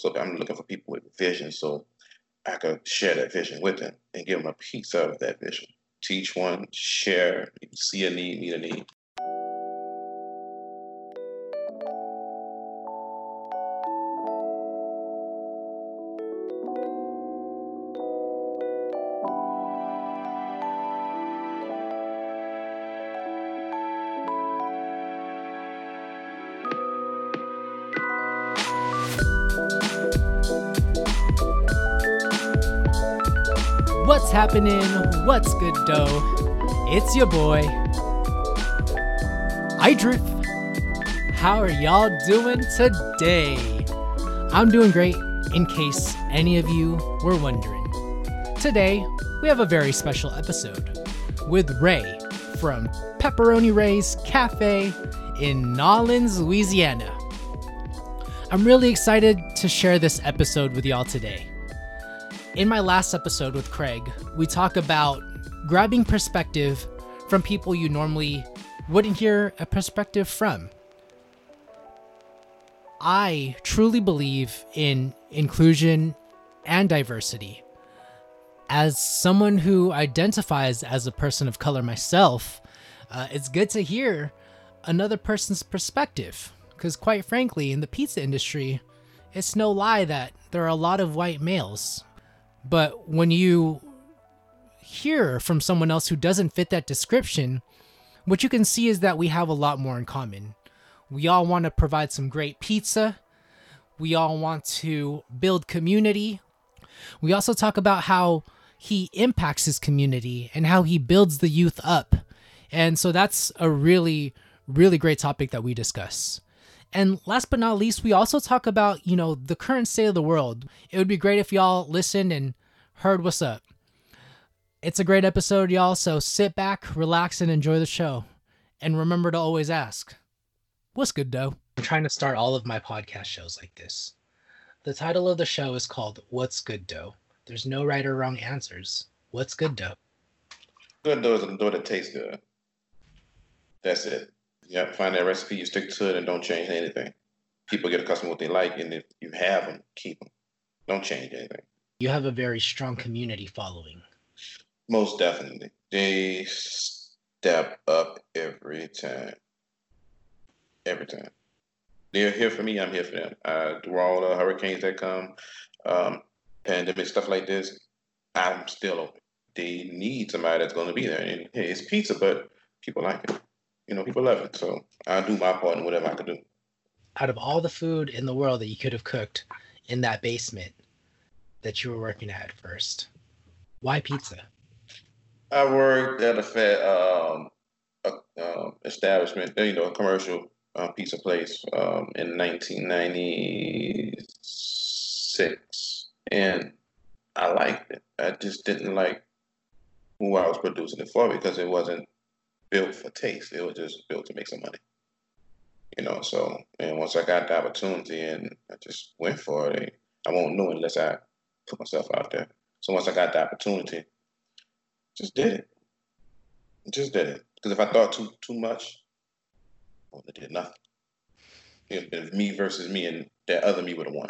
So I'm looking for people with vision so I could share that vision with them and give them a piece out of that vision. Teach one, share, see a need, meet a need. What's happening? What's good, dough? It's your boy, I Drift. How are y'all doing today? I'm doing great, in case any of you were wondering. Today, we have a very special episode with Ray from Pepperoni Ray's Cafe in Nolens, Louisiana. I'm really excited to share this episode with y'all today. In my last episode with Craig, we talk about grabbing perspective from people you normally wouldn't hear a perspective from. I truly believe in inclusion and diversity. As someone who identifies as a person of color myself, it's good to hear another person's perspective. Because quite frankly, in the pizza industry, it's no lie that there are a lot of white males. But when you hear from someone else who doesn't fit that description, what you can see is that we have a lot more in common. We all want to provide some great pizza. We all want to build community. We also talk about how he impacts his community and how he builds the youth up. And so that's a really, really great topic that we discuss. And last but not least, we also talk about, the current state of the world. It would be great if y'all listened and heard what's up. It's a great episode, y'all, so sit back, relax, and enjoy the show. And remember to always ask, what's good, dough? I'm trying to start all of my podcast shows like this. The title of the show is called What's Good, Dough? There's no right or wrong answers. What's good, dough? Good dough is a dough that tastes good. That's it. Yeah, find that recipe, you stick to it, and don't change anything. People get accustomed to what they like, and if you have them, keep them. Don't change anything. You have a very strong community following. Most definitely. They step up every time. Every time. They're here for me, I'm here for them. Through all the hurricanes that come, pandemic, stuff like this, I'm still open. They need somebody that's going to be there. And hey, it's pizza, but people like it. People love it, so I do my part in whatever I can do. Out of all the food in the world that you could have cooked in that basement that you were working at first, why pizza? I worked at establishment, a commercial pizza place in 1996, and I liked it. I just didn't like who I was producing it for because it wasn't built for taste. It was just built to make some money. And once I got the opportunity and I just went for it, I won't know unless I put myself out there. So once I got the opportunity, just did it. Just did it. Because if I thought too much, I did nothing. It was me versus me and that other me would have won.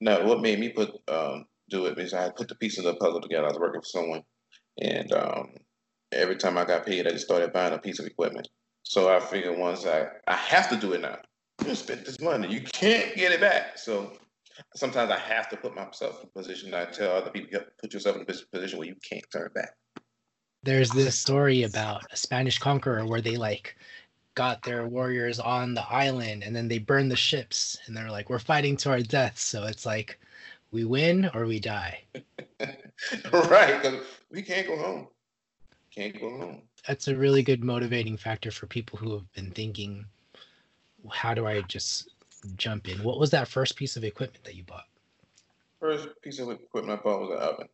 Now, what made me do it is I put the pieces of the puzzle together. I was working for someone and, every time I got paid, I just started buying a piece of equipment. So I figured once I have to do it now. You spent this money. You can't get it back. So sometimes I have to put myself in a position. I tell other people, put yourself in a position where you can't turn back. There's this story about a Spanish conqueror where they got their warriors on the island and then they burned the ships. And they're like, we're fighting to our deaths. So it's like, we win or we die. Right. 'Cause we can't go home. Can't go home. That's a really good motivating factor for people who have been thinking, how do I just jump in? What was that first piece of equipment that you bought? First piece of equipment I bought was an oven.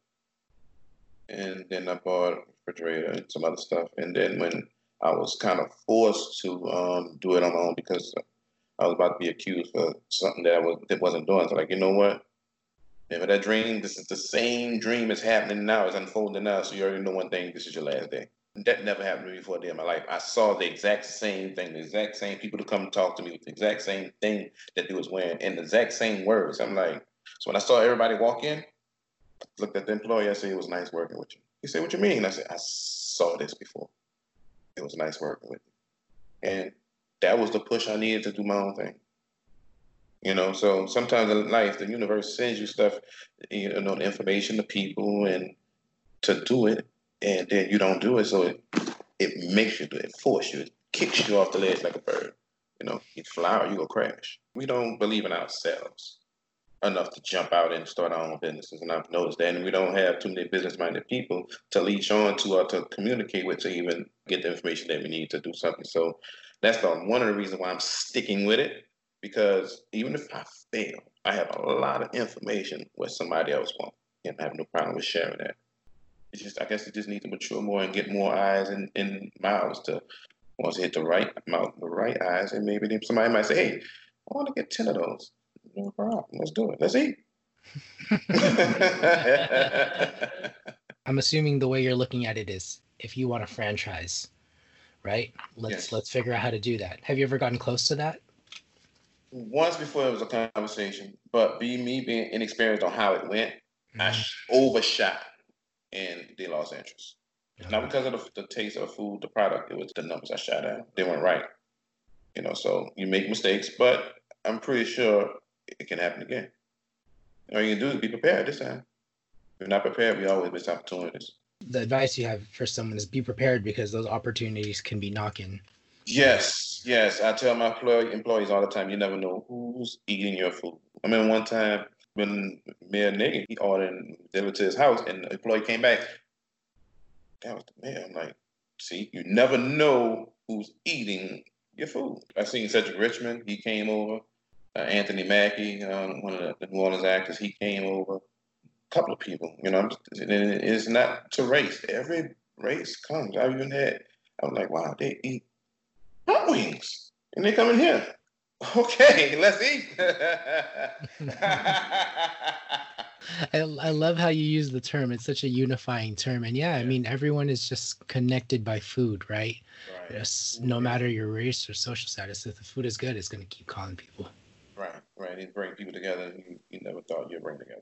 And then I bought a refrigerator and some other stuff. And then when I was kind of forced to do it on my own because I was about to be accused for something that wasn't doing. So what? Remember that dream? This is the same dream is happening now. It's unfolding now. So you already know one thing. This is your last day. That never happened to me before a day in my life. I saw the exact same thing, the exact same people to come talk to me with the exact same thing that they was wearing and the exact same words. I'm like, So when I saw everybody walk in, I looked at the employee. I said, it was nice working with you. He said, what you mean? I said, I saw this before. It was nice working with you. And that was the push I needed to do my own thing. You know, so sometimes in life, the universe sends you stuff, you know, the information, the people, and to do it, and then you don't do it. So it makes you do it, it forces you, it kicks you off the ledge like a bird. You know, you fly or you go crash. We don't believe in ourselves enough to jump out and start our own businesses, and I've noticed that. And we don't have too many business-minded people to leech on to or to communicate with to even get the information that we need to do something. So that's one of the reasons why I'm sticking with it. Because even if I fail, I have a lot of information where somebody else won't, and I have no problem with sharing that. It's just, I guess it just needs to mature more and get more eyes and mouths to, once you hit the right mouth, the right eyes, and maybe then somebody might say, hey, I want to get 10 of those. No problem. Let's do it. Let's eat. I'm assuming the way you're looking at it is if you want a franchise, right? Let's figure out how to do that. Have you ever gotten close to that? Once before it was a conversation, but me being inexperienced on how it went, I overshot and they lost interest. Okay. Not because of the taste of the food, the product, it was the numbers I shot at. They weren't right. You know, so you make mistakes, but I'm pretty sure it can happen again. All you can do is be prepared this time. If you're not prepared, we always miss opportunities. The advice you have for someone is be prepared because those opportunities can be knocking. Yes. I tell my employees all the time, you never know who's eating your food. I mean, one time when Mayor Negan, he ordered and delivered to his house, and the employee came back. That was the mayor. I'm like, see, you never know who's eating your food. I seen Cedric Richmond. He came over. Anthony Mackie, one of the New Orleans actors, he came over. A couple of people, you know. And it's not to race. Every race comes. I was like, wow, they eat hot wings, and they come in here. Okay, let's eat. I love how you use the term. It's such a unifying term. And yeah, I mean, everyone is just connected by food, right? Yes, no matter your race or social status, if the food is good, it's going to keep calling people. Right. It brings people together you never thought you'd bring together.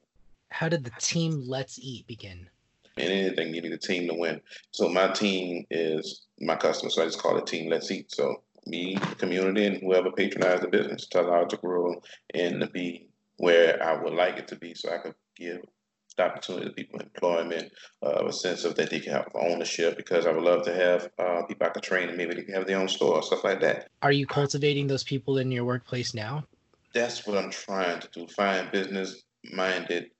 How did the Team Let's Eat begin? And anything, you need a team to win. So my team is my customer, so I just call it Team Let's Eat. So me, the community, and whoever patronized the business to allow it to grow and to be where I would like it to be, so I could give the opportunity to people employment, a sense of that they can have ownership, because I would love to have people I could train and maybe they can have their own store, stuff like that. Are you cultivating those people in your workplace now? That's what I'm trying to do, find business-minded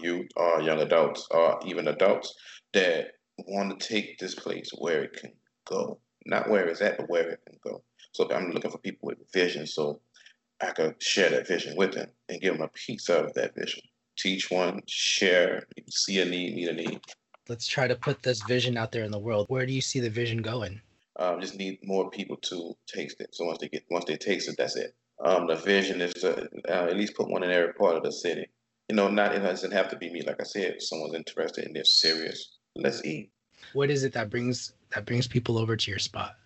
youth or young adults or even adults that want to take this place where it can go. Not where it's at, but where it can go. So I'm looking for people with vision so I could share that vision with them and give them a piece of that vision. Teach one, share, see a need, meet a need. Let's try to put this vision out there in the world. Where do you see the vision going? Just need more people to taste it. So once they taste it, that's it. The vision is to at least put one in every part of the city. You know, it doesn't have to be me. Like I said, if someone's interested and they're serious, let's eat. What is it that brings people over to your spot?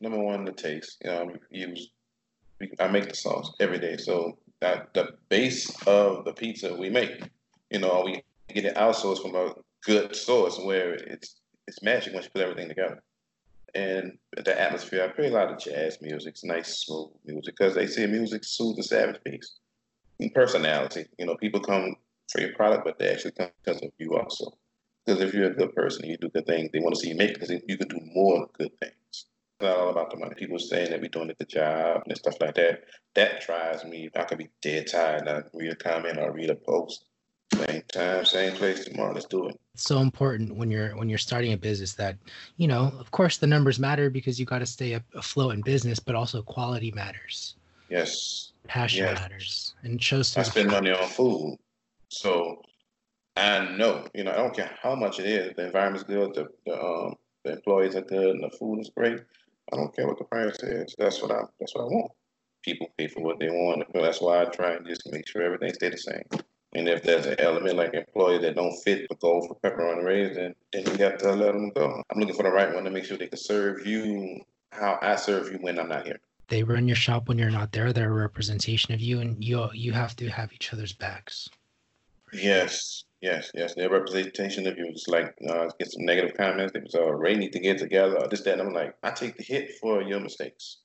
Number one, the taste. I make the sauce every day. So the base of the pizza we make, you know, we get it outsourced from a good source where it's magic once you put everything together. And the atmosphere, I play a lot of jazz music. It's nice, smooth music, because they say music soothes the savage beast. And personality, you know, people come for your product, but they actually come because of you also. Because if you're a good person, you do good things, they want to see you make it, because you can do more good things. It's not all about the money. People saying that we're doing it the job and stuff like that. That drives me. I could be dead tired and I read a comment or read a post. Same time, same place tomorrow. Let's do it. It's so important when you're starting a business that, you know, of course the numbers matter because you got to stay afloat in business, but also quality matters. Yes. Passion matters. And shows. I spend money on food, so I know. You know, I don't care how much it is. The environment's good. The employees are good, and the food is great. I don't care what the price is. That's what I want. People pay for what they want. That's why I try and just make sure everything stays the same. And if there's an element like employee that don't fit the goal for Pepperoni Ray's, then you have to let them go. I'm looking for the right one to make sure they can serve you how I serve you when I'm not here. They run your shop when you're not there. They're a representation of you, and you have to have each other's backs. Yes. Their representation of you was like, get some negative comments. They was, Ray need to get together, this, that. And I'm like, I take the hit for your mistakes.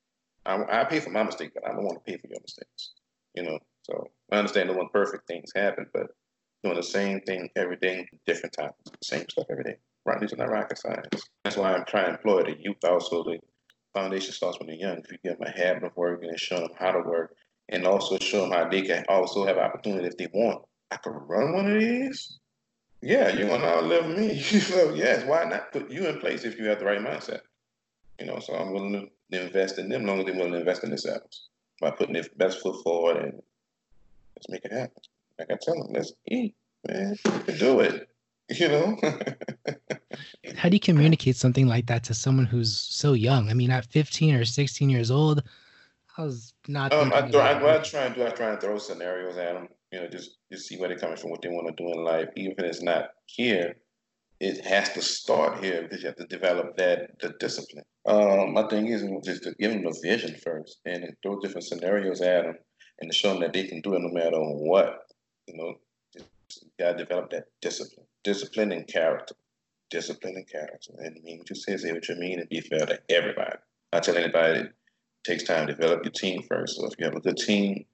I pay for my mistake, but I don't want to pay for your mistakes. You know, so I understand no one perfect, things happen, but doing the same thing every day, different times, same stuff every day. Right, these are not rocket science. That's why I'm trying to employ the youth also. The foundation starts when they're young. If you give them a habit of working and show them how to work, and also show them how they can also have opportunity if they want. I could run one of these? Yeah, you're going to outlive me. So, yes, why not put you in place if you have the right mindset? You know, so I'm willing to invest in them as long as they're willing to invest in themselves by putting their best foot forward and let's make it happen. Like I tell them, let's eat, man. You can do it, you know? How do you communicate something like that to someone who's so young? I mean, at 15 or 16 years old, I was not... I try and throw scenarios at them. You know, just see where they're coming from, what they want to do in life. Even if it's not here, it has to start here because you have to develop the discipline. My thing is just to give them a vision first and throw different scenarios at them and to show them that they can do it no matter what. You know, just got to develop that discipline. Discipline and character. Discipline and character. And I mean what you say what you mean and be fair to everybody. I tell anybody it takes time to develop your team first. So if you have a good team,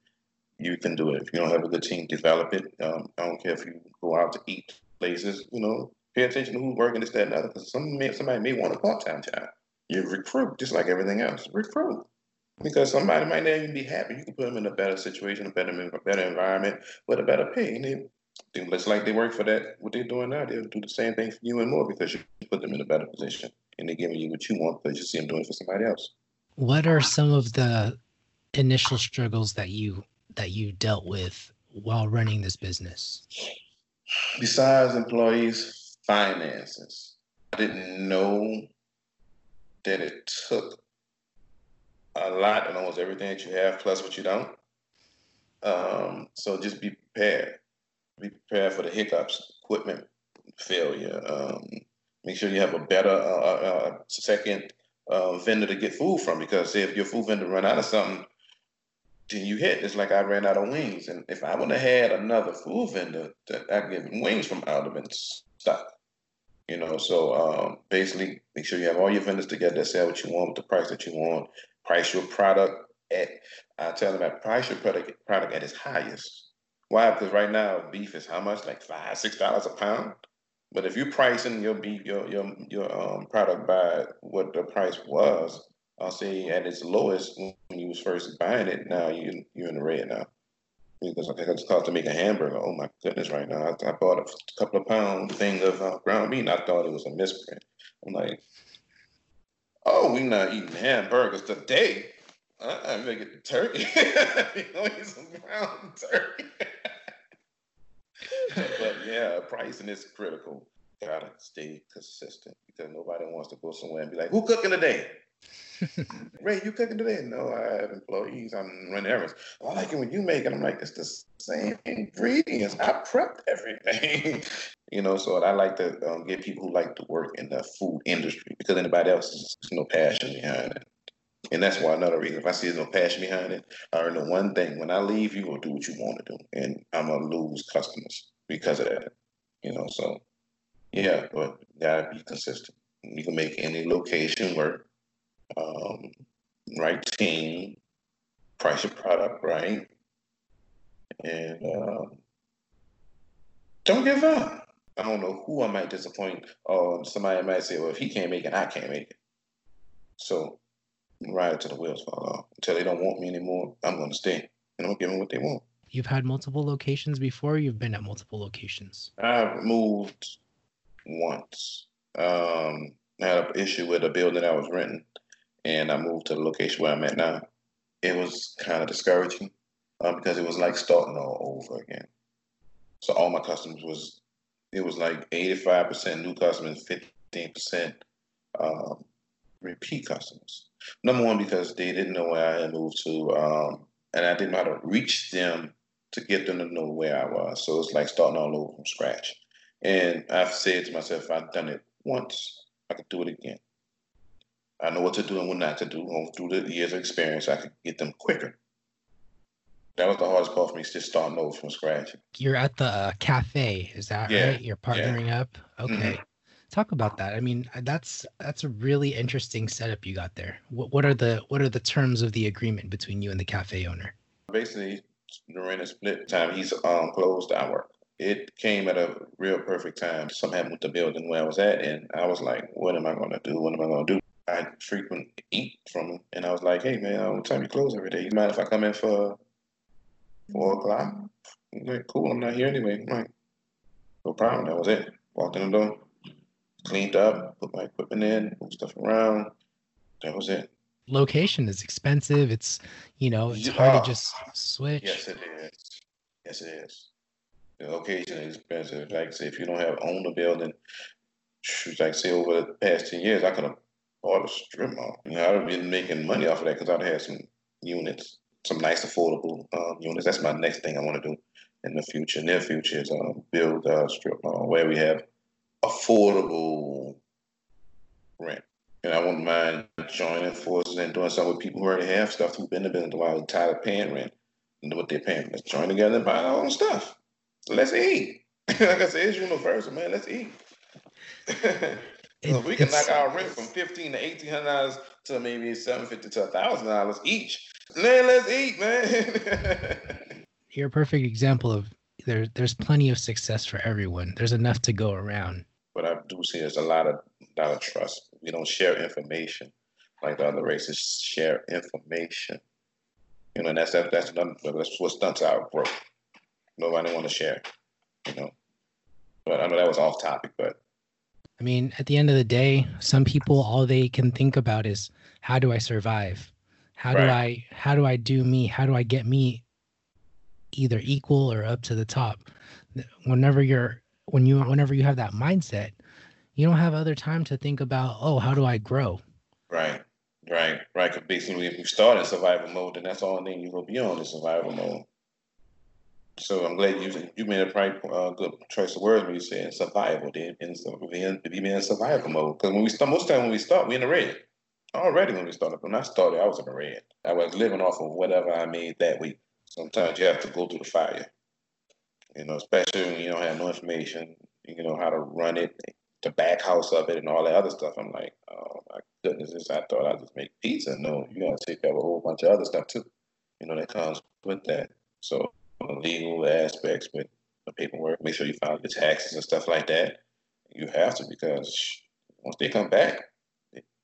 you can do it. If you don't have a good team, develop it. I don't care if you go out to eat places, you know, pay attention to who's working this, that, and other. Because somebody may want a part-time job. You recruit, just like everything else. Recruit. Because somebody might not even be happy. You can put them in a better situation, a better environment, with a better pay. And they looks like they work for that. What they're doing now, they'll do the same thing for you and more because you put them in a better position. And they're giving you what you want because you see them doing it for somebody else. What are some of the initial struggles that you dealt with while running this business? Besides employees, finances. I didn't know that it took a lot and almost everything that you have plus what you don't. So just be prepared. Be prepared for the hiccups, equipment failure. Make sure you have a better second vendor to get food from because say if your food vendor run out of something, then you hit. It's like I ran out of wings. And if I would have had another food vendor that I give wings from Alderman's stock, you know, so basically make sure you have all your vendors together that sell what you want, with the price that you want, price your product price your product at its highest. Why? Because right now beef is how much? Like $5, $6 a pound. But if you're pricing your beef, your product by what the price was, I'll say at its lowest when you was first buying it. Now you're in the red now because I think it's cost to make a hamburger. Oh my goodness! Right now I bought a couple of pound thing of ground meat. And I thought it was a misprint. I'm like, oh, we not eating hamburgers today. I'm gonna get the turkey. You know, eat some ground turkey. But yeah, pricing is critical. Gotta stay consistent because nobody wants to go somewhere and be like, who cooking today? Ray, you cooking today? No, I have employees. I'm running errands. I like it when you make it. I'm like, it's the same ingredients. I prepped everything. You know, so I like to get people who like to work in the food industry because anybody else is no passion behind it. And that's why another reason. If I see there's no passion behind it, I know one thing. When I leave, you're going to do what you want to do. And I'm going to lose customers because of that. You know, so yeah, but you got to be consistent. You can make any location work. Right team, price your product right, and don't give up. I don't know who I might disappoint, or somebody might say, well, if he can't make it, I can't make it. So ride it to the wheels fall off. Until they don't want me anymore, I'm going to stay, and I'm going to give them what they want. You've had multiple locations before? You've been at multiple locations? I've moved once. I had an issue with a building I was renting. And I moved to the location where I'm at now. It was kind of discouraging because it was like starting all over again. So all my customers it was like 85% new customers, 15% repeat customers. Number one, because they didn't know where I had moved to, and I didn't know how to reach them to get them to know where I was. So it's like starting all over from scratch. And I've said to myself, if I've done it once, I could do it again. I know what to do and what not to do. Through the years of experience, I could get them quicker. That was the hardest part for me, just starting over from scratch. You're at the cafe, is that right? You're partnering up? Okay. Mm-hmm. Talk about that. I mean, that's a really interesting setup you got there. What are the terms of the agreement between you and the cafe owner? Basically, during a split time, he's closed. I work. It came at a real perfect time. Something happened with the building where I was at, and I was like, "What am I gonna do? What am I gonna do?" I frequently eat from him, and I was like, "Hey man, what time you close every day? You mind if I come in for 4 o'clock?" He's like, "Cool, I'm not here anyway." I'm like, "No problem." That was it. Walked in the door, cleaned up, put my equipment in, moved stuff around. That was it. Location is expensive. It's hard to just switch. Yes, it is. The location is expensive. Like I say, if you don't have owned a building, like I say, over the past 10 years, I could have bought a strip mall. You know, I'd have been making money off of that because I'd have had some units, some nice affordable units. That's my next thing I want to do in the future, near future, is build a strip mall where we have affordable rent. And I wouldn't mind joining forces and doing something with people who already have stuff, who've been in the business a while, who are tired of paying rent and what they're paying. Let's join together and buy our own stuff. Let's eat. Like I said, it's universal, man. Let's eat. So we can knock our rent from $1,500 to $1,800 to maybe $750 to $1,000 each. Man, let's eat, man. You're a perfect example of there's plenty of success for everyone. There's enough to go around. But I do see there's a lot of trust. We don't share information like the other races share information. You know, and that's what stunts our growth. Nobody want to share, you know. But I know that was off topic, but. I mean, at the end of the day, some people, all they can think about is, how do I survive? How do I do me? How do I get me either equal or up to the top? Whenever you have that mindset, you don't have other time to think about, oh, how do I grow? Right. Because basically, if you start in survival mode, then that's the only thing you will be on is survival mode. So I'm glad you made a good choice of words when you said survival. We be in survival mode because when we start, most of the time when we start, we're in the red. Already when we started, when I started, I was in the red. I was living off of whatever I made that week. Sometimes you have to go through the fire, you know, especially when you don't have no information, you know, how to run it, the back house of it, and all that other stuff. I'm like, oh my goodness, I thought I'd just make pizza. No, you gotta take care of a whole bunch of other stuff too, you know, that comes with that. So legal aspects with the paperwork, make sure you file your taxes and stuff like that. You have to, because once they come back,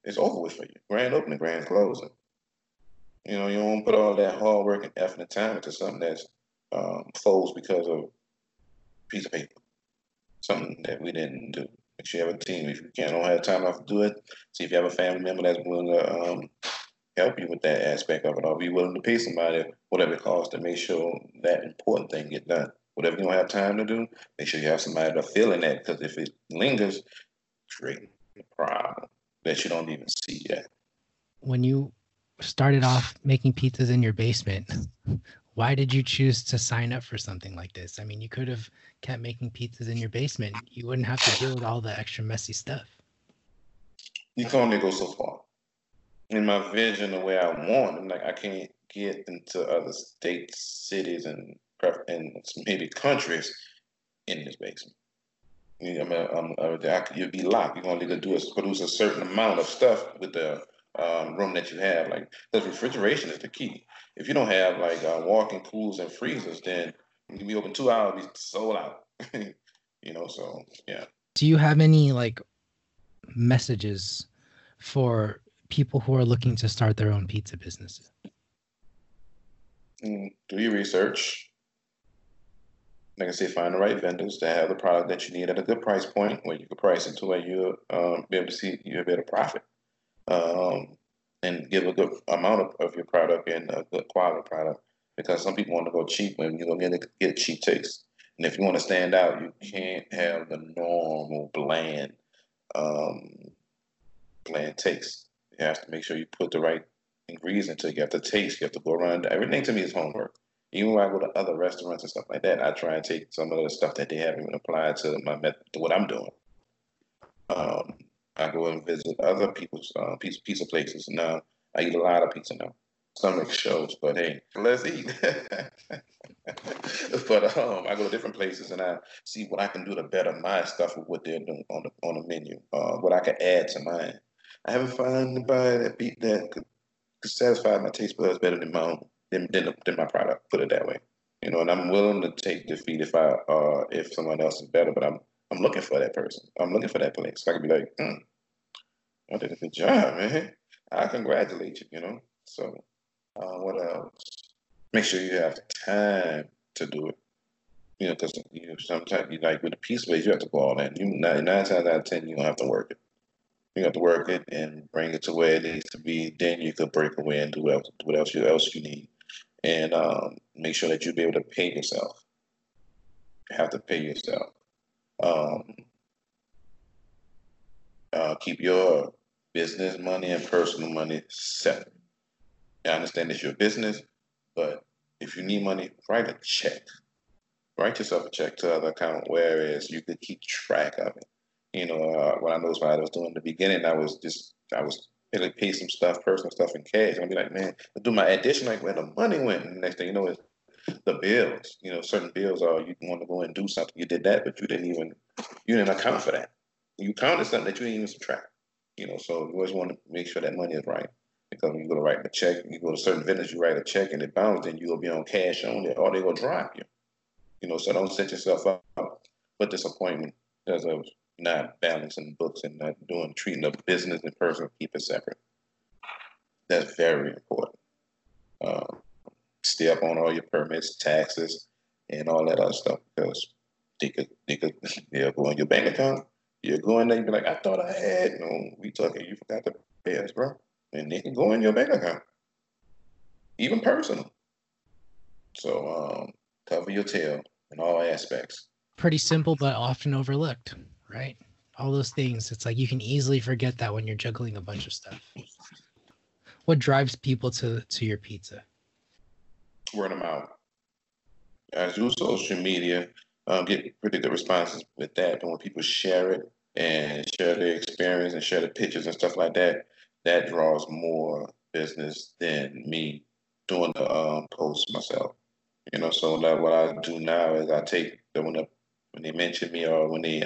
it's over with for you. Grand opening, grand closing. You know, you don't put all that hard work and effort and time into something that's closed because of a piece of paper, something that we didn't do. Make sure you have a team. If you don't have time enough to do it, see if you have a family member that's willing to help you with that aspect of it, or be willing to pay somebody whatever it costs to make sure that important thing get done. Whatever you don't have time to do, make sure you have somebody to fill in that, because if it lingers, create a problem that you don't even see yet. When you started off making pizzas in your basement, why did you choose to sign up for something like this? I mean, you could have kept making pizzas in your basement. You wouldn't have to deal with all the extra messy stuff. You can only go so far. In my vision, the way I want, I'm like, I can't get into other states, cities, and maybe countries in this basement. You'll be locked. You can only produce a certain amount of stuff with the room that you have. Like, because refrigeration is the key. If you don't have like walk-in coolers and freezers, then you can be open 2 hours, be sold out. You know, so yeah. Do you have any like messages for people who are looking to start their own pizza businesses? Do your research. Like I say, find the right vendors that have the product that you need at a good price point, where you can price it to where you'll be able to see you'll be able to profit, and give a good amount of your product and a good quality product. Because some people want to go cheap when you're going to get cheap taste. And if you want to stand out, you can't have the normal bland taste. You have to make sure you put the right ingredients into it. You have to taste. You have to go around. Everything to me is homework. Even when I go to other restaurants and stuff like that, I try and take some of the stuff that they haven't even applied to my method, to what I'm doing. I go and visit other people's pizza places. Now, I eat a lot of pizza now. stomach shows, but hey, let's eat. But I go to different places and I see what I can do to better my stuff with what they're doing on the menu, what I can add to mine. I haven't found anybody that could satisfy my taste buds better than my own, than my product. Put it that way, you know. And I'm willing to take defeat if someone else is better, but I'm looking for that person. I'm looking for that place. So I can be like, I did a good job, man. I congratulate you, you know. So. What else? Make sure you have time to do it. You know, because sometimes you like with the piece ways, you have to go all in. You 9 times out of 10, you don't have to work it. You have to work it and bring it to where it needs to be. Then you could break away and do what else you need, and make sure that you be able to pay yourself. You have to pay yourself. Keep your business money and personal money separate. I understand it's your business, but if you need money, write a check. Write yourself a check to other account, whereas you could keep track of it. You know, when I noticed what I was doing in the beginning, I was really pay some stuff, personal stuff in cash. And I'd be like, man, I do my addition, like where the money went. And the next thing you know, it's the bills. You know, certain bills are you want to go and do something. You did that, but you didn't account for that. You counted something that you didn't even subtract. You know, so you always want to make sure that money is right. Because when you go to write a check, you go to certain vendors, you write a check and it bounces, then you'll be on cash only or they're going to drop you. You know, so don't set yourself up for disappointment because of not balancing books and not treating the business and personal, keep it separate. That's very important. Stay up on all your permits, taxes, and all that other stuff because they'll go in your bank account, you'll go in there and be like, I thought I had. No, we talking, you forgot to pay us, bro. And they can go in your bank account, even personal. So cover your tail in all aspects. Pretty simple, but often overlooked, right? All those things. It's like you can easily forget that when you're juggling a bunch of stuff. What drives people to your pizza? Word of mouth. As you social media, get pretty good responses with that. But when people share it and share their experience and share the pictures and stuff like that, that draws more business than me doing the posts myself. You know, so that what I do now is I take the when they mention me or when they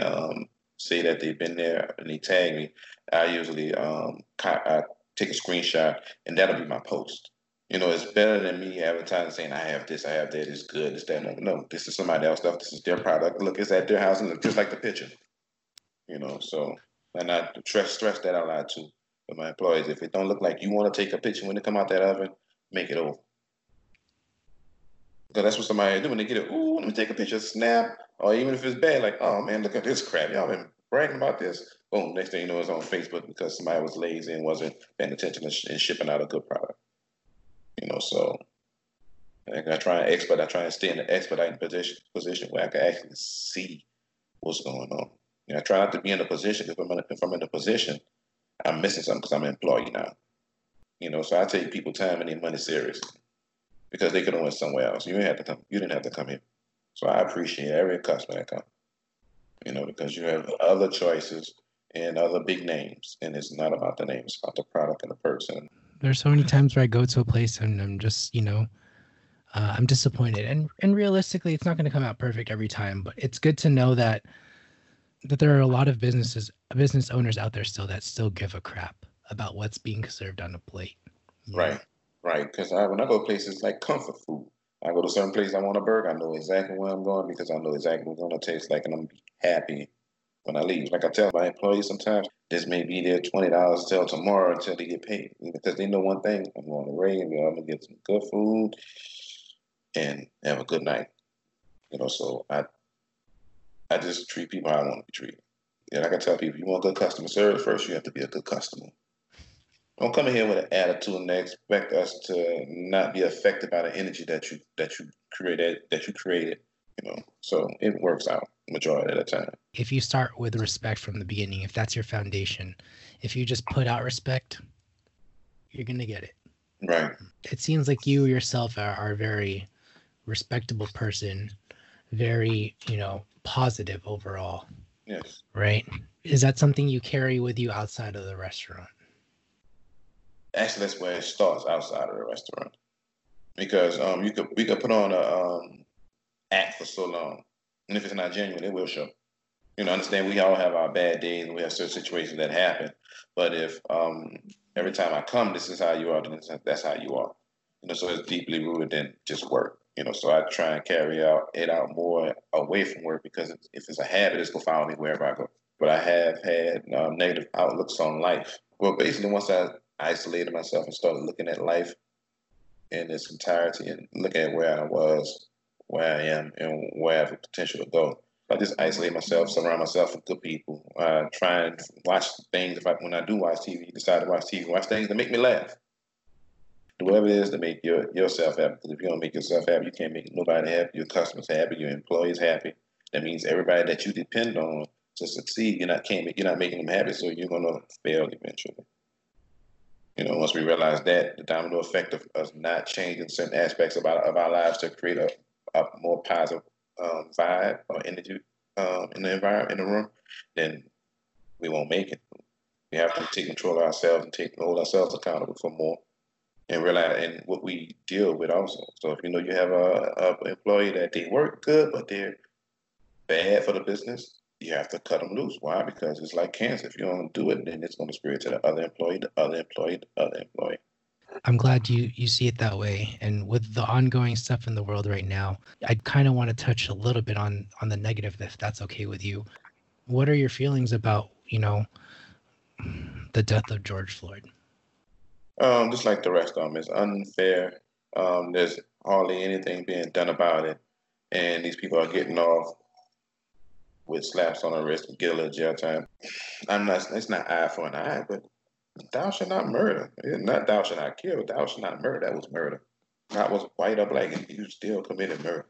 say that they've been there and they tag me, I usually I take a screenshot and that'll be my post. You know, it's better than me advertising saying I have this, I have that, it's good, it's that. No, this is somebody else's stuff. This is their product. Look, it's at their house and look just like the picture. You know, so and I stress that out loud too. My employees, if it don't look like you want to take a picture when it come out that oven, make it over. Because that's what somebody do when they get it. Ooh, let me take a picture, snap. Or even if it's bad, like, oh man, look at this crap. Y'all been bragging about this. Boom, next thing you know, it's on Facebook because somebody was lazy and wasn't paying attention and shipping out a good product. You know, so I try and stay in the expedite position where I can actually see what's going on. And I try not to be in a position because if I'm in a position, I'm missing something because I'm an employee now. You know, so I take people's time and their money seriously because they could have went somewhere else. You didn't have to come here. So I appreciate every customer that comes. You know, because you have other choices and other big names. And it's not about the name, it's about the product and the person. There's so many times where I go to a place and I'm just, you know, I'm disappointed. And realistically, it's not going to come out perfect every time, but it's good to know that there are a lot of business owners out there still that still give a crap about what's being served on a plate. Right. Because when I go to places like comfort food, I go to certain places, I want a burger, I know exactly where I'm going because I know exactly what it's going to taste like and I'm happy when I leave. Like I tell my employees sometimes, this may be their $20 till tomorrow until they get paid because they know one thing, I'm going to Ray and I'm going to get some good food and have a good night. You know, so I just treat people how I want to be treated. And like I tell people, you want good customer service first, you have to be a good customer. Don't come in here with an attitude and expect us to not be affected by the energy that you created. You know, so it works out majority of the time. If you start with respect from the beginning, if that's your foundation, if you just put out respect, you're gonna get it. Right. It seems like you yourself are a very respectable person, very, you know, positive overall. Yes. Right? Is that something you carry with you outside of the restaurant? Actually, that's where it starts, outside of the restaurant, because we could put on a act for so long, and if it's not genuine, it will show. You know, understand we all have our bad days and we have certain situations that happen. But if every time I come, this is how you are, then that's how you are. You know, so it's deeply rooted in just work. You know, so I try and carry it out more away from work, because if it's a habit, it's going to follow me wherever I go. But I have had negative outlooks on life. Well, basically, once I isolated myself and started looking at life in its entirety and looking at where I was, where I am, and where I have the potential to go, I just isolate myself, surround myself with good people, try and watch things. When I do watch TV, decide to watch TV, watch things that make me laugh. Do whatever it is to make yourself happy. Because if you don't make yourself happy, you can't make nobody happy, your customers happy, your employees happy. That means everybody that you depend on to succeed, you're not making them happy, so you're going to fail eventually. You know, once we realize that, the domino effect of us not changing certain aspects of our lives to create a more positive vibe or energy in the environment, in the room, then we won't make it. We have to take control of ourselves and hold ourselves accountable for more, and realize and what we deal with also. So if you know you have a employee that they work good but they're bad for the business, you have to cut them loose. Why? Because it's like cancer. If you don't do it, then it's going to spread to the other employee, the other employee, the other employee. I'm glad you see it that way. And with the ongoing stuff in the world right now, I kind of want to touch a little bit on the negative, if that's okay with you. What are your feelings about, you know, the death of George Floyd? Just like the rest of them, it's unfair. There's hardly anything being done about it. And these people are getting off with slaps on the wrist and get a little jail time. It's not eye for an eye, but thou shalt not murder. It's not thou shalt not kill. Thou shalt not murder. That was murder. That was white or black, and you still committed murder.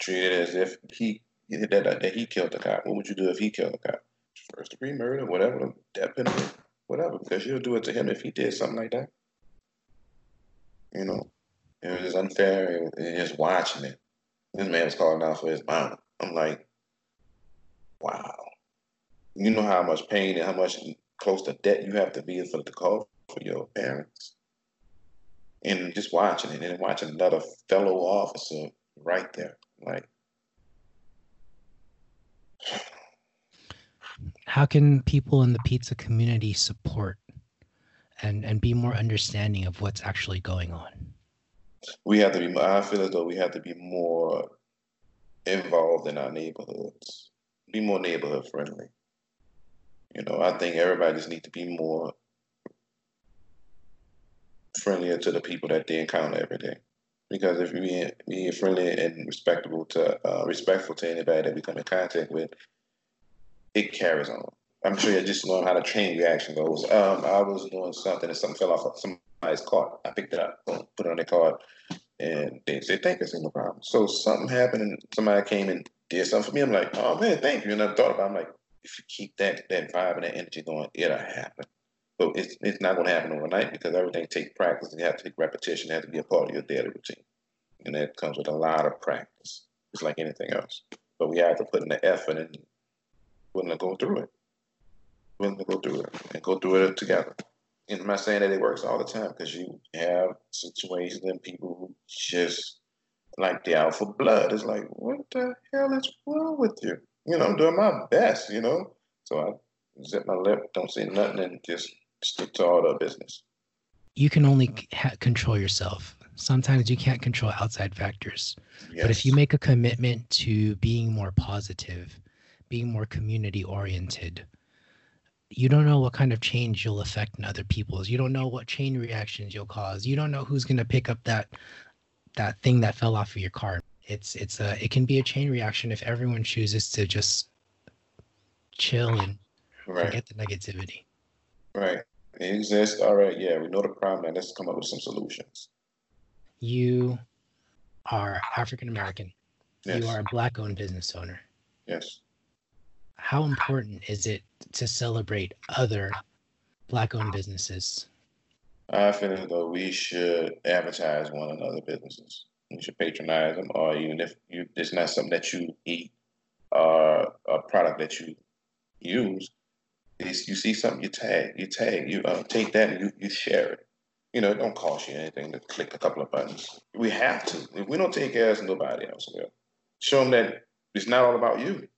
Treated as if that he killed the cop. What would you do if he killed the cop? First degree murder, whatever, death penalty, whatever. Because you'll do it to him if he did something like that. You know, it was just unfair. And just watching it, this man was calling out for his mom. I'm like, wow. You know how much pain and how much close to debt you have to be for the call for your parents, and just watching it and watching another fellow officer right there. Like, how can people in the pizza community support and be more understanding of what's actually going on? I feel as though we have to be more involved in our neighborhoods, be more neighborhood friendly. You know, I think everybody just needs to be more friendlier to the people that they encounter every day. Because if we are friendly and respectful to anybody that we come in contact with, it carries on. I'm sure you just learn how the chain reaction goes. I was doing something and something fell off somebody's cart. I picked it up, put it on their cart, and they said, "Thank you, it's no problem." So something happened and somebody came and did something for me. I'm like, "Oh man, thank you." And I thought about it. I'm like, if you keep that vibe and that energy going, it'll happen. So it's not going to happen overnight, because everything takes practice. You have to take repetition. It has to be a part of your daily routine. And that comes with a lot of practice. It's like anything else. But we have to put in the effort and willing to go through it. Willing to go through it and go through it together. And I'm not saying that it works all the time, because you have situations and people who just like they're out for blood. It's like, what the hell is wrong with you? You know, I'm doing my best, you know. So I zip my lip, don't say nothing, and just stick to all the business. You can only control yourself. Sometimes you can't control outside factors. Yes. But if you make a commitment to being more positive, being more community-oriented, you don't know what kind of change you'll affect in other people's. You don't know what chain reactions you'll cause. You don't know who's going to pick up that thing that fell off of your car. It can be a chain reaction if everyone chooses to just chill and forget the negativity. Right. It exists. All right. Yeah, we know the problem, and let's come up with some solutions. You are African American. Yes. You are a Black-owned business owner. Yes. How important is it to celebrate other Black-owned businesses? I feel as though we should advertise one another businesses. You should patronize them, or even if it's not something that you eat or a product that you use, is you see something, you take that and you share it. You know, it don't cost you anything to click a couple of buttons. We have to. If we don't take care of nobody else will. Show them that it's not all about you.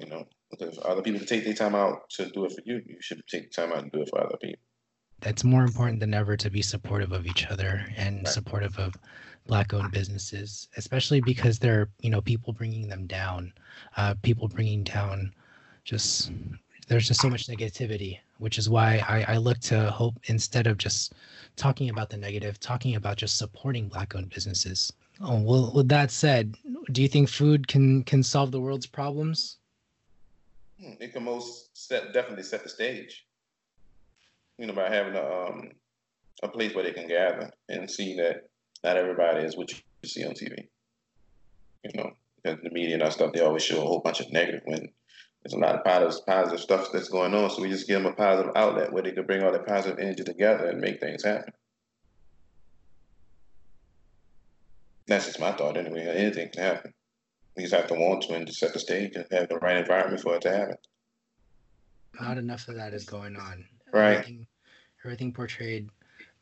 You know, because other people can take their time out to do it for you. You should take the time out and do it for other people. That's more important than ever to be supportive of each other and supportive of Black-owned businesses, especially because there are, you know, people bringing down just... There's just so much negativity, which is why I look to hope instead of just talking about the negative, talking about just supporting Black-owned businesses. Oh, well, with that said, do you think food can solve the world's problems? It can definitely set the stage. You know, by having a place where they can gather and see that not everybody is what you see on TV. You know, because the media and that stuff, they always show a whole bunch of negative when there's a lot of positive stuff that's going on, so we just give them a positive outlet where they can bring all that positive energy together and make things happen. That's just my thought anyway. Anything can happen. We just have to want to and to set the stage and have the right environment for it to happen. Not enough of that is going on. Right. Everything portrayed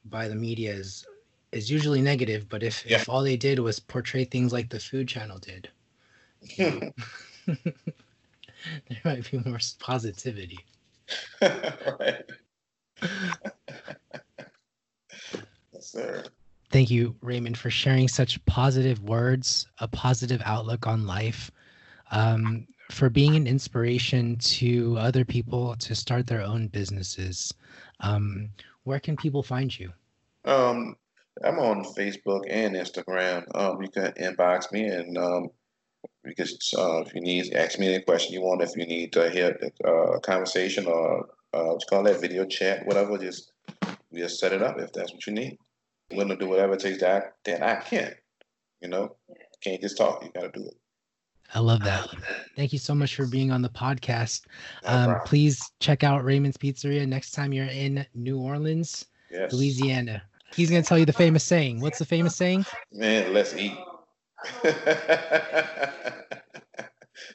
by the media is usually negative, but if all they did was portray things like the Food Channel did. There might be more positivity. Right. Yes, sir. Thank you, Raymond, for sharing such positive words, a positive outlook on life, for being an inspiration to other people to start their own businesses. Where can people find you? I'm on Facebook and Instagram. You can inbox me and... Because if you need, ask me any question you want. If you need to hear a conversation or what you call that, video chat, whatever, just set it up if that's what you need. I'm willing to do whatever it takes that I can. You know, can't just talk. You got to do it. I love that. Thank you so much for being on the podcast. No please check out Raymond's Pizzeria next time you're in New Orleans, Louisiana. He's going to tell you the famous saying. What's the famous saying? Man, let's eat.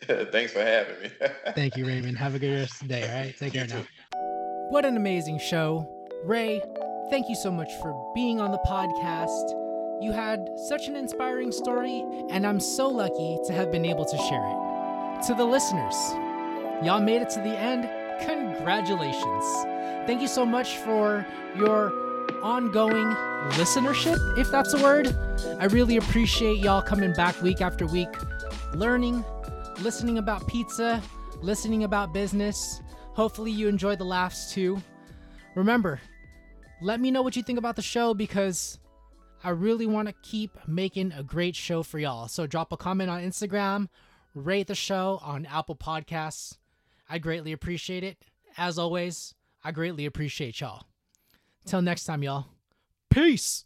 Thanks for having me. Thank you, Raymond. Have a good rest of the day. All right, take care now. What an amazing show. Ray, thank you so much for being on the podcast. You had such an inspiring story, and I'm so lucky to have been able to share it. To the listeners, y'all made it to the end. Congratulations. Thank you so much for your ongoing listenership, if that's a word. I really appreciate y'all coming back week after week, learning, listening about pizza, listening about business. Hopefully you enjoy the laughs too. Remember, let me know what you think about the show because I really want to keep making a great show for y'all. So drop a comment on Instagram, rate the show on Apple Podcasts. I greatly appreciate it. As always, I greatly appreciate y'all. Till next time, y'all. Peace!